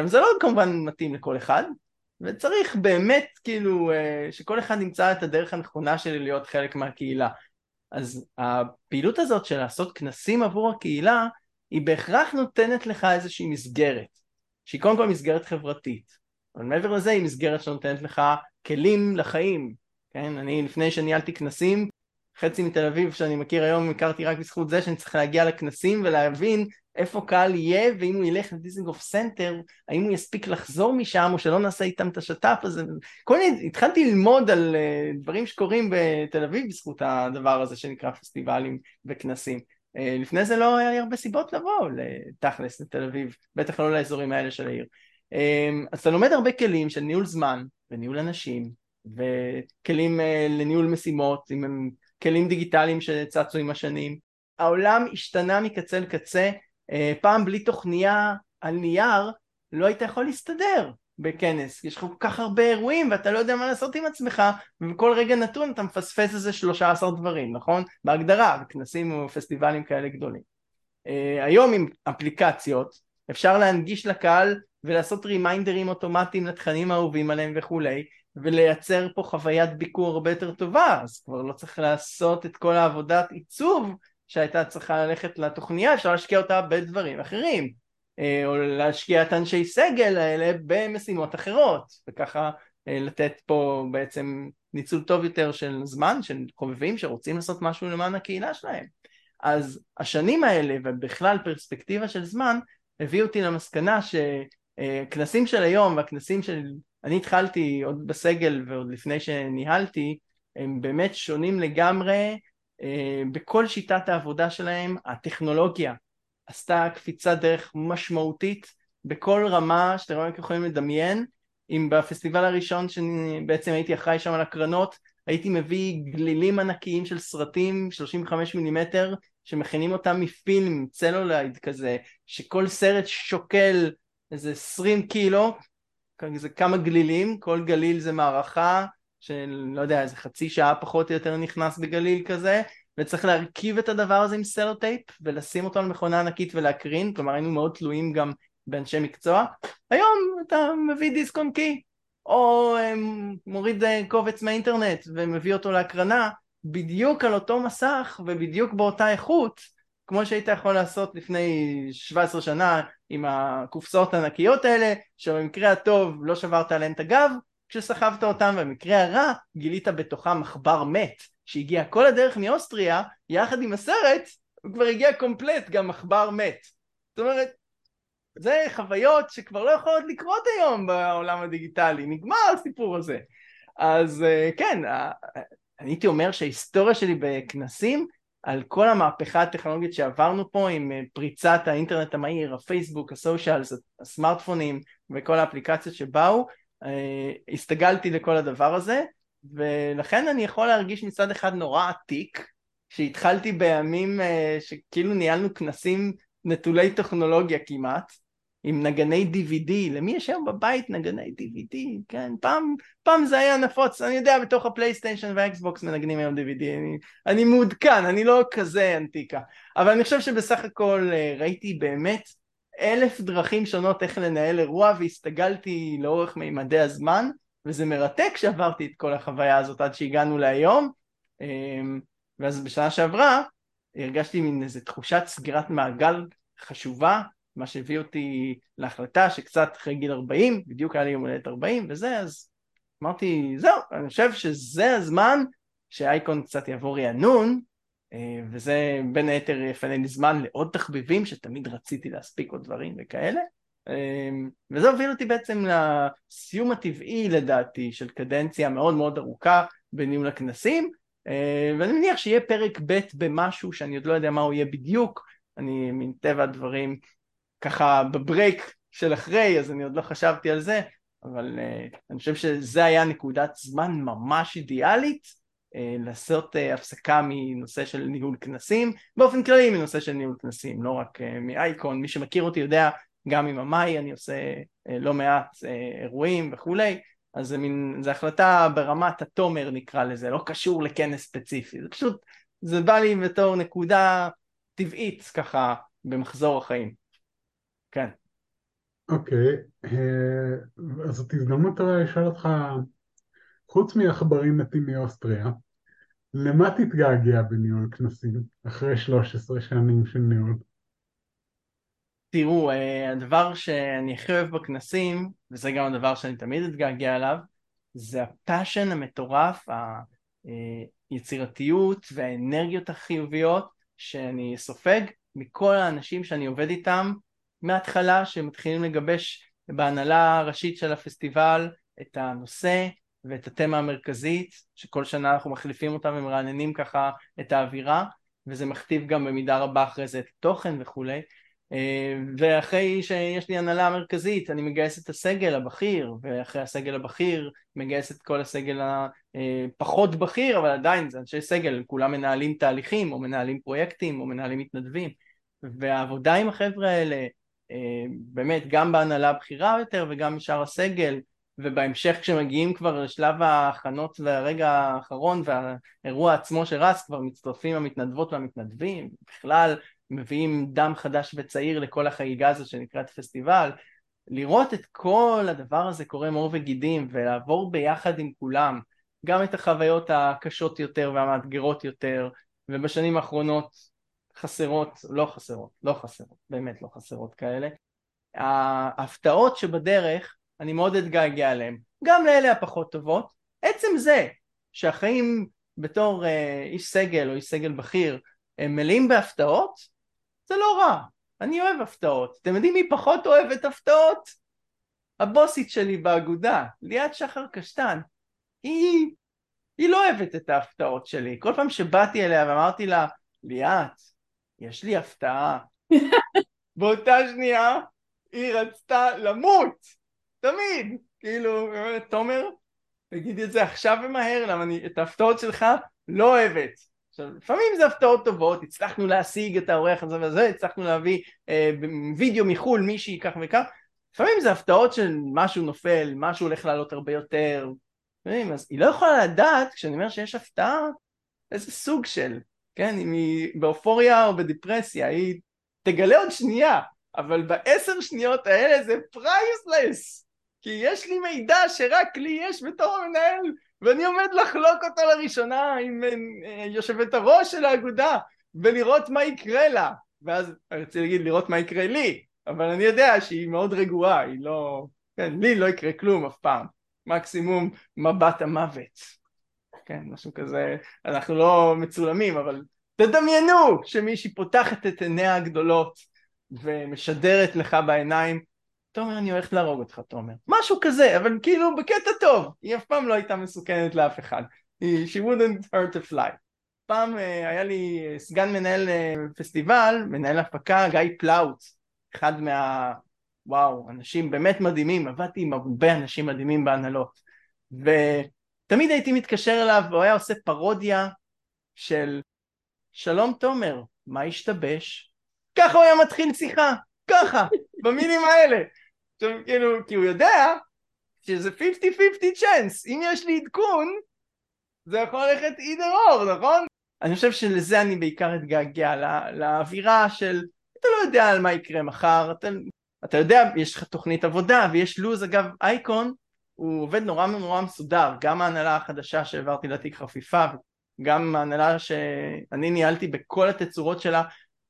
אבל זה לא כמובן מתאים לכל אחד, וצריך באמת כאילו שכל אחד נמצא את הדרך הנכונה שלי להיות חלק מהקהילה. אז הפעילות הזאת של לעשות כנסים עבור הקהילה, היא בהכרח נותנת לך איזושהי מסגרת, שהיא קודם כל מסגרת חברתית, אבל מעבר לזה היא מסגרת שנותנת לך כלים לחיים, כן? אני לפני שניהלתי כנסים, חצי מתל אביב שאני מכיר היום, הכרתי רק בזכות זה שאני צריך להגיע לכנסים ולהבין איפה קהל יהיה, ואם הוא ילך לדיזנגוף סנטר, האם הוא יספיק לחזור משם או שלא נעשה איתם את השטף. אז כל מיני, התחלתי ללמוד על דברים שקורים בתל אביב בזכות הדבר הזה שנקרא פסטיבלים וכנסים. לפני זה לא היה לי הרבה סיבות לבוא לתכלס לתל אביב, בטח לא לאזורים האלה של העיר. אז אתה לומד הרבה כלים של ניהול זמן וניהול אנשים, וכלים לניהול משימות, אם הם כלים דיגיטליים שצצו עם השנים. העולם השתנה מקצה לקצה, פעם בלי תוכניה על נייר לא היית יכול להסתדר בכנס, יש כל כך הרבה אירועים ואתה לא יודע מה לעשות עם עצמך, ובכל רגע נתון אתה מפספס איזה 13 דברים, נכון? בהגדרה, בכנסים ופסטיבלים כאלה גדולים. היום עם אפליקציות אפשר להנגיש לקהל ולעשות רימיינדרים אוטומטיים לתכנים האהובים עליהם וכולי, ולייצר פה חוויית ביקור הרבה יותר טובה, אז כבר לא צריך לעשות את כל העבודת עיצוב שהייתה צריכה ללכת לתוכניה, אפשר להשקיע אותה בדברים אחרים, או להשקיע את אנשי סגל האלה במשימות אחרות, וככה לתת פה בעצם ניצול טוב יותר של זמן, של חובבים שרוצים לעשות משהו למען הקהילה שלהם. אז השנים האלה, ובכלל פרספקטיבה של זמן, הביאו אותי למסקנה שכנסים של היום והכנסים של... אני התחלתי עוד בסגל ועוד לפני שניהלתי, הם באמת שונים לגמרי בכל שיטת העבודה שלהם. הטכנולוגיה עשתה קפיצה דרך משמעותית בכל רמה שאתם רק יכולים לדמיין. אם בפסטיבל הראשון שבעצם הייתי אחראי שם על הקרנות, הייתי מביא גלילים ענקיים של סרטים 35 מילימטר שמכינים אותם מפילם צלולייד כזה, שכל סרט שוקל איזה 20 קילו, זה כמה גלילים, כל גליל זה מערכה של, לא יודע, איזה חצי שעה פחות או יותר נכנס בגליל כזה, וצריך להרכיב את הדבר הזה עם סלוטייפ, ולשים אותו על מכונה ענקית ולהקרין, כלומר היינו מאוד תלויים גם באנשי מקצוע. היום אתה מביא דיסק און קי, או מוריד קובץ מהאינטרנט ומביא אותו להקרנה, בדיוק על אותו מסך ובדיוק באותה איכות, כמו שהיית יכול לעשות לפני 17 שנה עם הקופסאות הענקיות האלה, שבמקרה הטוב לא שברת עליהן את הגב כשסחבת אותם, ובמקרה הרע גילית בתוכה מחבר מת, שהגיע כל הדרך מאוסטריה, יחד עם הסרט, הוא כבר הגיע קומפלט גם מחבר מת. זאת אומרת, זה חוויות שכבר לא יכולות לקרות היום בעולם הדיגיטלי, נגמר הסיפור הזה. אז כן, אני הייתי אומר שההיסטוריה שלי בכנסים, על כל המהפכה הטכנולוגית שעברנו פה, עם פריצת האינטרנט המהיר, הפייסבוק, הסושיאלס, הסמארטפונים, וכל האפליקציות שבאו, הסתגלתי לכל הדבר הזה, ולכן אני יכול להרגיש מצד אחד נורא עתיק, שהתחלתי בימים שכאילו ניהלנו כנסים נטולי טכנולוגיה כמעט, עם נגני DVD, למי יש היום בבית נגני DVD, כן, פעם זה היה נפוץ, אני יודע, בתוך הפלייסטיישן והאקסבוקס מנגנים היום DVD, אני מעודכן, אני לא כזה אנטיקה, אבל אני חושב שבסך הכל ראיתי באמת 1,000 דרכים שונות איך לנהל אירוע, והסתגלתי לאורך מימדי הזמן, וזה מרתק שעברתי את כל החוויה הזאת עד שהגענו להיום, ואז בשנה שעברה הרגשתי מין איזו תחושת סגירת מעגל חשובה, מה שהביא אותי להחלטה שקצת אחרי גיל 40, בדיוק היה לי יום הולדת 40 וזה, אז אמרתי, זהו, אני חושב שזה הזמן שהאייקון קצת יעבור רענון, וזה בין היתר יפנה לי זמן לעוד תחביבים שתמיד רציתי להספיק עוד דברים וכאלה, וזה הוביל אותי בעצם לסיום הטבעי לדעתי של קדנציה מאוד מאוד ארוכה בניהול הכנסים, ואני מניח שיהיה פרק ב' במשהו שאני עוד לא יודע מה הוא יהיה בדיוק, אני מטבע הדברים ככה בברייק של אחרי, אז אני עוד לא חשבתי על זה, אבל אני חושב שזה היה נקודת זמן ממש אידיאלית, לעשות הפסקה מנושא של ניהול כנסים, באופן כללי מנושא של ניהול כנסים, לא רק מאייקון, מי שמכיר אותי יודע, גם עם המאי אני עושה לא מעט אירועים וכולי, אז זו החלטה ברמת התומר נקרא לזה, לא קשור לכנס ספציפי, זה פשוט, זה בא לי בתור נקודה טבעית ככה במחזור החיים. כן. אוקיי, אז זאת הזדמנות לשאול אותך, חוץ מהחברים מתים מאוסטריה, למה תתגעגע בניהול כנסים אחרי 13 שנים של ניהול? תראו, הדבר שאני הכי אוהב בכנסים, וזה גם הדבר שאני תמיד אתגעגע עליו, זה הפאשן המטורף, היצירתיות והאנרגיות החיוביות שאני סופג מכל האנשים שאני עובד איתם, מההתחלה שמתחילים לגבש בהנהלה הראשית של הפסטיבל את הנושא ואת התמה המרכזית, שכל שנה אנחנו מחליפים אותה ומרעננים ככה את האווירה, וזה מכתיב גם במידה רבה אחרי זה את התוכן וכולי. ואחרי שיש לי הנהלה מרכזית אני מגייס את הסגל הבכיר, ואחרי הסגל הבכיר מגייס את כל הסגל הפחות בכיר, אבל עדיין זה אנשי סגל, כולם מנהלים תהליכים או מנהלים פרויקטים או מנהלים מתנדבים, והעבודה עם החבר'ה האלה באמת גם בהנהלה הבכירה יותר וגם משאר הסגל, ובהמשך כשמגיעים כבר לשלב ההכנות והרגע האחרון והאירוע עצמו שרץ, כבר מצטרפים המתנדבות והמתנדבים, בכלל מביאים דם חדש וצעיר לכל החגיגה הזאת שנקראת פסטיבל, לראות את כל הדבר הזה קורה מאור וגידים, ולעבור ביחד עם כולם, גם את החוויות הקשות יותר והמאתגרות יותר, ובשנים האחרונות לא חסרות, באמת לא חסרות כאלה. ההפתעות שבדרך, אני מאוד אתגעגע עליהן, גם לאלה הפחות טובות, עצם זה שהחיים בתור איש סגל או איש סגל בכיר, הם מלאים בהפתעות? זה לא רע, אני אוהב הפתעות. אתם יודעים מי פחות אוהבת הפתעות? הבוסית שלי באגודה, ליאת שחר-קשתן, היא לא אוהבת את ההפתעות שלי. כל פעם שבאתי אליה ואמרתי לה, ליאת, יש לי הפתעה. באותה שנייה היא רצתה למות, תמיד. כאילו, תומר, תגיד את זה עכשיו ומהר, למה אני את ההפתעות שלך לא אוהבת. עכשיו, לפעמים זה הפתעות טובות, הצלחנו להשיג את האורח הזה וזה, הצלחנו להביא וידאו מחול, מישהי, כך וכך, לפעמים זה הפתעות של משהו נופל, משהו הולך לעלות הרבה יותר, אז היא לא יכולה לדעת, כשאני אומר שיש הפתעה, איזה סוג של, כן, אם היא באופוריה או בדיפרסיה, היא תגלה עוד שנייה, אבל ב10 שניות האלה זה פרייסלס, כי יש לי מידע שרק לי יש בתור המנהל, ואני עומד לחלוק אותו לראשונה עם יושבת הראש של האגודה, ולראות מה יקרה לה. ואז אני רוצה להגיד לראות מה יקרה לי, אבל אני יודע שהיא מאוד רגועה, היא לא... כן, לי לא יקרה כלום אף פעם. מקסימום מבט המוות. כן, משהו כזה, אנחנו לא מצולמים, אבל תדמיינו שמישהי פותחת את עיניה הגדולות ומשדרת לך בעיניים, תומר, אני הולכת להרוג אותך, תומר. משהו כזה, אבל כאילו בקטע טוב. היא אף פעם לא הייתה מסוכנת לאף אחד. She wouldn't hurt a fly. פעם היה לי סגן מנהל פסטיבל, מנהל הפקה, גיא פלאוט, אחד וואו, אנשים באמת מדהימים, עבדתי עם הרבה אנשים מדהימים בהנהלות, ותמיד הייתי מתקשר אליו, והוא היה עושה פרודיה של שלום תומר, מה השתבש? ככה הוא היה מתחיל שיחה, ככה, במילים האלה. עכשיו כאילו, כי הוא יודע שזה 50-50 צ'אנס, אם יש לי עדכון, זה יכול ללכת either or, נכון? אני חושב שלזה אני בעיקר אתגעגע, לאווירה של, אתה לא יודע על מה יקרה מחר, אתה יודע, יש לך תוכנית עבודה, ויש לוז, אגב, אייקון, הוא עובד נורא נורא מסודר, גם ההנהלה החדשה שהעברתי לתיק חפיפה, גם ההנהלה שאני ניהלתי בכל התצורות שלה,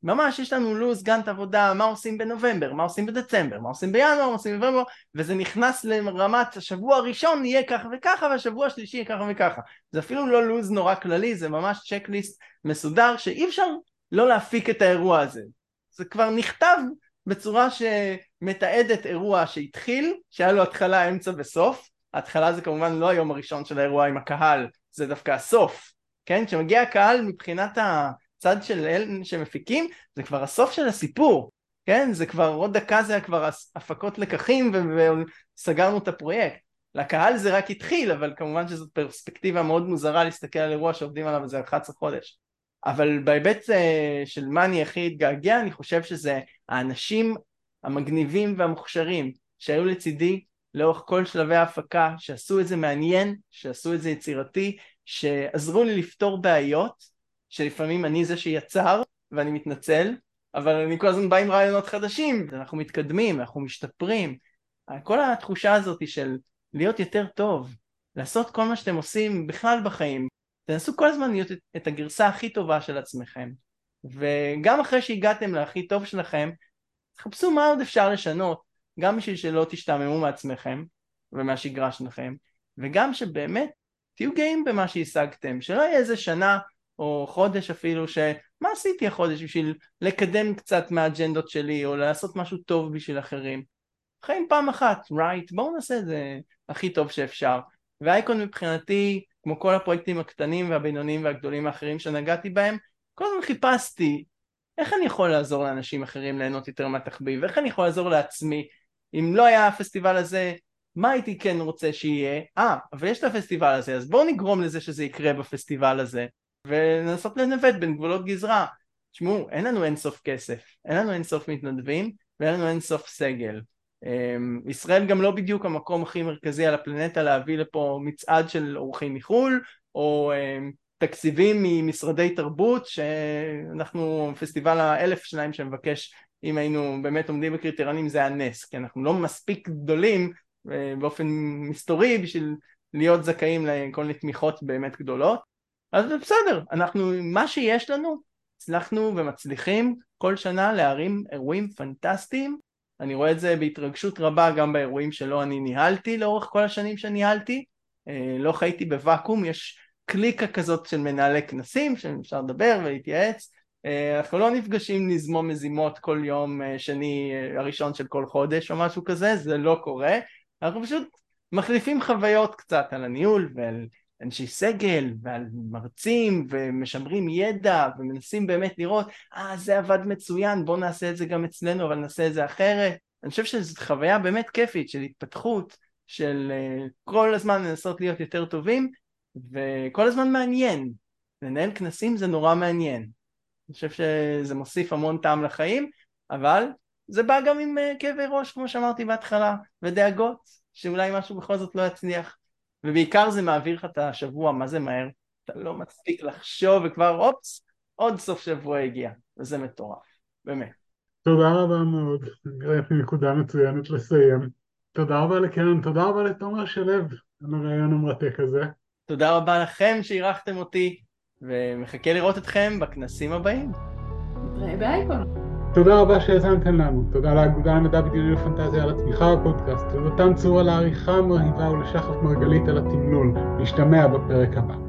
ממש יש לנו לוז, גנת עבודה, מה עושים בנובמבר, מה עושים בדצמבר, מה עושים בינואר, מה עושים בנובמבר, וזה נכנס לרמת השבוע הראשון יהיה ככה וככה, והשבוע השלישי יהיה ככה וככה. זה אפילו לא לוז נורא כללי, זה ממש צ'קליסט מסודר, שאי אפשר לא להפיק את האירוע הזה. זה כבר נכתב בצורה שמתעדת אירוע שהתחיל, שהיה לו התחלה, אמצע וסוף. ההתחלה זה כמובן לא היום הראשון של האירוע עם הקהל, זה דווקא הסוף. כן? כשמגיע הקהל מבחינת הצד של אלה שמפיקים, זה כבר הסוף של הסיפור. כן? זה כבר עוד דקה, זה כבר הפקות לקחים וסגרנו את הפרויקט. לקהל זה רק התחיל, אבל כמובן שזאת פרספקטיבה מאוד מוזרה להסתכל על אירוע שעובדים עליו, זה 11 חודש. אבל בהיבט של מה אני הכי התגעגע, אני חושב שזה האנשים המגניבים והמוכשרים שהיו לצידי לאורך כל שלבי ההפקה, שעשו את זה מעניין, שעשו את זה יצירתי, שעזרו לי לפתור בעיות, שלפעמים אני זה שיצר ואני מתנצל, אבל אני כל הזמן בא עם רעיונות חדשים, אנחנו מתקדמים, אנחנו משתפרים. כל התחושה הזאת של להיות יותר טוב, לעשות כל מה שאתם עושים בכלל בחיים, תנסו כל הזמן להיות את הגרסה הכי טובה של עצמכם, וגם אחרי שהגעתם להכי טוב שלכם, תחפשו מה עוד אפשר לשנות, גם בשביל שלא תשתעממו מעצמכם ומהשגרה שלכם, וגם שבאמת תהיו גאים במה שהשגתם, שלא יהיה איזה שנה או חודש אפילו שמה עשיתי החודש בשביל לקדם קצת מהאג'נדות שלי, או לעשות משהו טוב בשביל אחרים. חיים פעם אחת, right? בואו נעשה את זה הכי טוב שאפשר. ואייקון מבחינתי, כמו כל הפרויקטים הקטנים והבינוניים והגדולים האחרים שנגעתי בהם, כל הזמן חיפשתי איך אני יכול לעזור לאנשים אחרים ליהנות יותר מהתחביב, ואיך אני יכול לעזור לעצמי. אם לא היה הפסטיבל הזה, מה הייתי כן רוצה שיהיה? אבל יש את הפסטיבל הזה, אז בואו נגרום לזה שזה יקרה בפסטיבל הזה, וננסות לנווט בין גבולות גזרה. תשמעו, אין לנו אין סוף כסף, אין לנו אין סוף מתנדבים, ואין לנו אין סוף סגל. ישראל גם לא בדיוק המקום הכי מרכזי על הפלנטה להביא לפה מצעד של אורחים מחול, או תקציבים ממשרדי תרבות, שאנחנו פסטיבל האלף שלהם שמבקש, אם היינו באמת עומדים בקריטריונים זה הנס, כי אנחנו לא מספיק גדולים באופן מסתורי בשביל להיות זכאים לכל מיני תמיכות באמת גדולות. אז בסדר, אנחנו, מה שיש לנו, הצלחנו ומצליחים כל שנה להרים אירועים פנטסטיים. אני רואה את זה בהתרגשות רבה גם באירועים שלא אני ניהלתי לאורך כל השנים שניהלתי, לא חייתי בוואקום, יש קליקה כזאת של מנהלי כנסים שאפשר לדבר ולהתייעץ, אנחנו לא נפגשים נזמום מזימות כל יום שני הראשון של כל חודש או משהו כזה, זה לא קורה, אנחנו פשוט מחליפים חוויות קצת על הניהול ועל אנשי סגל ועל מרצים ומשמרים ידע ומנסים באמת לראות, זה עבד מצוין, בוא נעשה את זה גם אצלנו אבל נעשה את זה אחרת. אני חושב שזו חוויה באמת כיפית של התפתחות, של כל הזמן לנסות להיות יותר טובים וכל הזמן מעניין. לנהל כנסים זה נורא מעניין. אני חושב שזה מוסיף המון טעם לחיים, אבל זה בא גם עם כאבי ראש כמו שאמרתי בהתחלה, ודאגות שאולי משהו בכל זאת לא יצליח. ובעיקר זה מעביר לך את השבוע, מה זה מהר? אתה לא מספיק לחשוב וכבר עוד סוף שבוע הגיע, וזה מטורף, באמת. תודה רבה מאוד, ראיתי נקודה מצוינת לסיים. תודה רבה לקרן, תודה רבה לתומר שלו, על הרעיון המרתק הזה. תודה רבה לכם שאירחתם אותי, ומחכה לראות אתכם בכנסים הבאים. נתראה באייקון. תודה רבה שהזמנתם לנו, תודה לאגודה למדע בדיוני ופנטזיה על התמיכה בפודקאסט, ולתן צור על העריכה המרהיבה ולשחף מרגלית על התמלול, להשתמע בפרק הבא.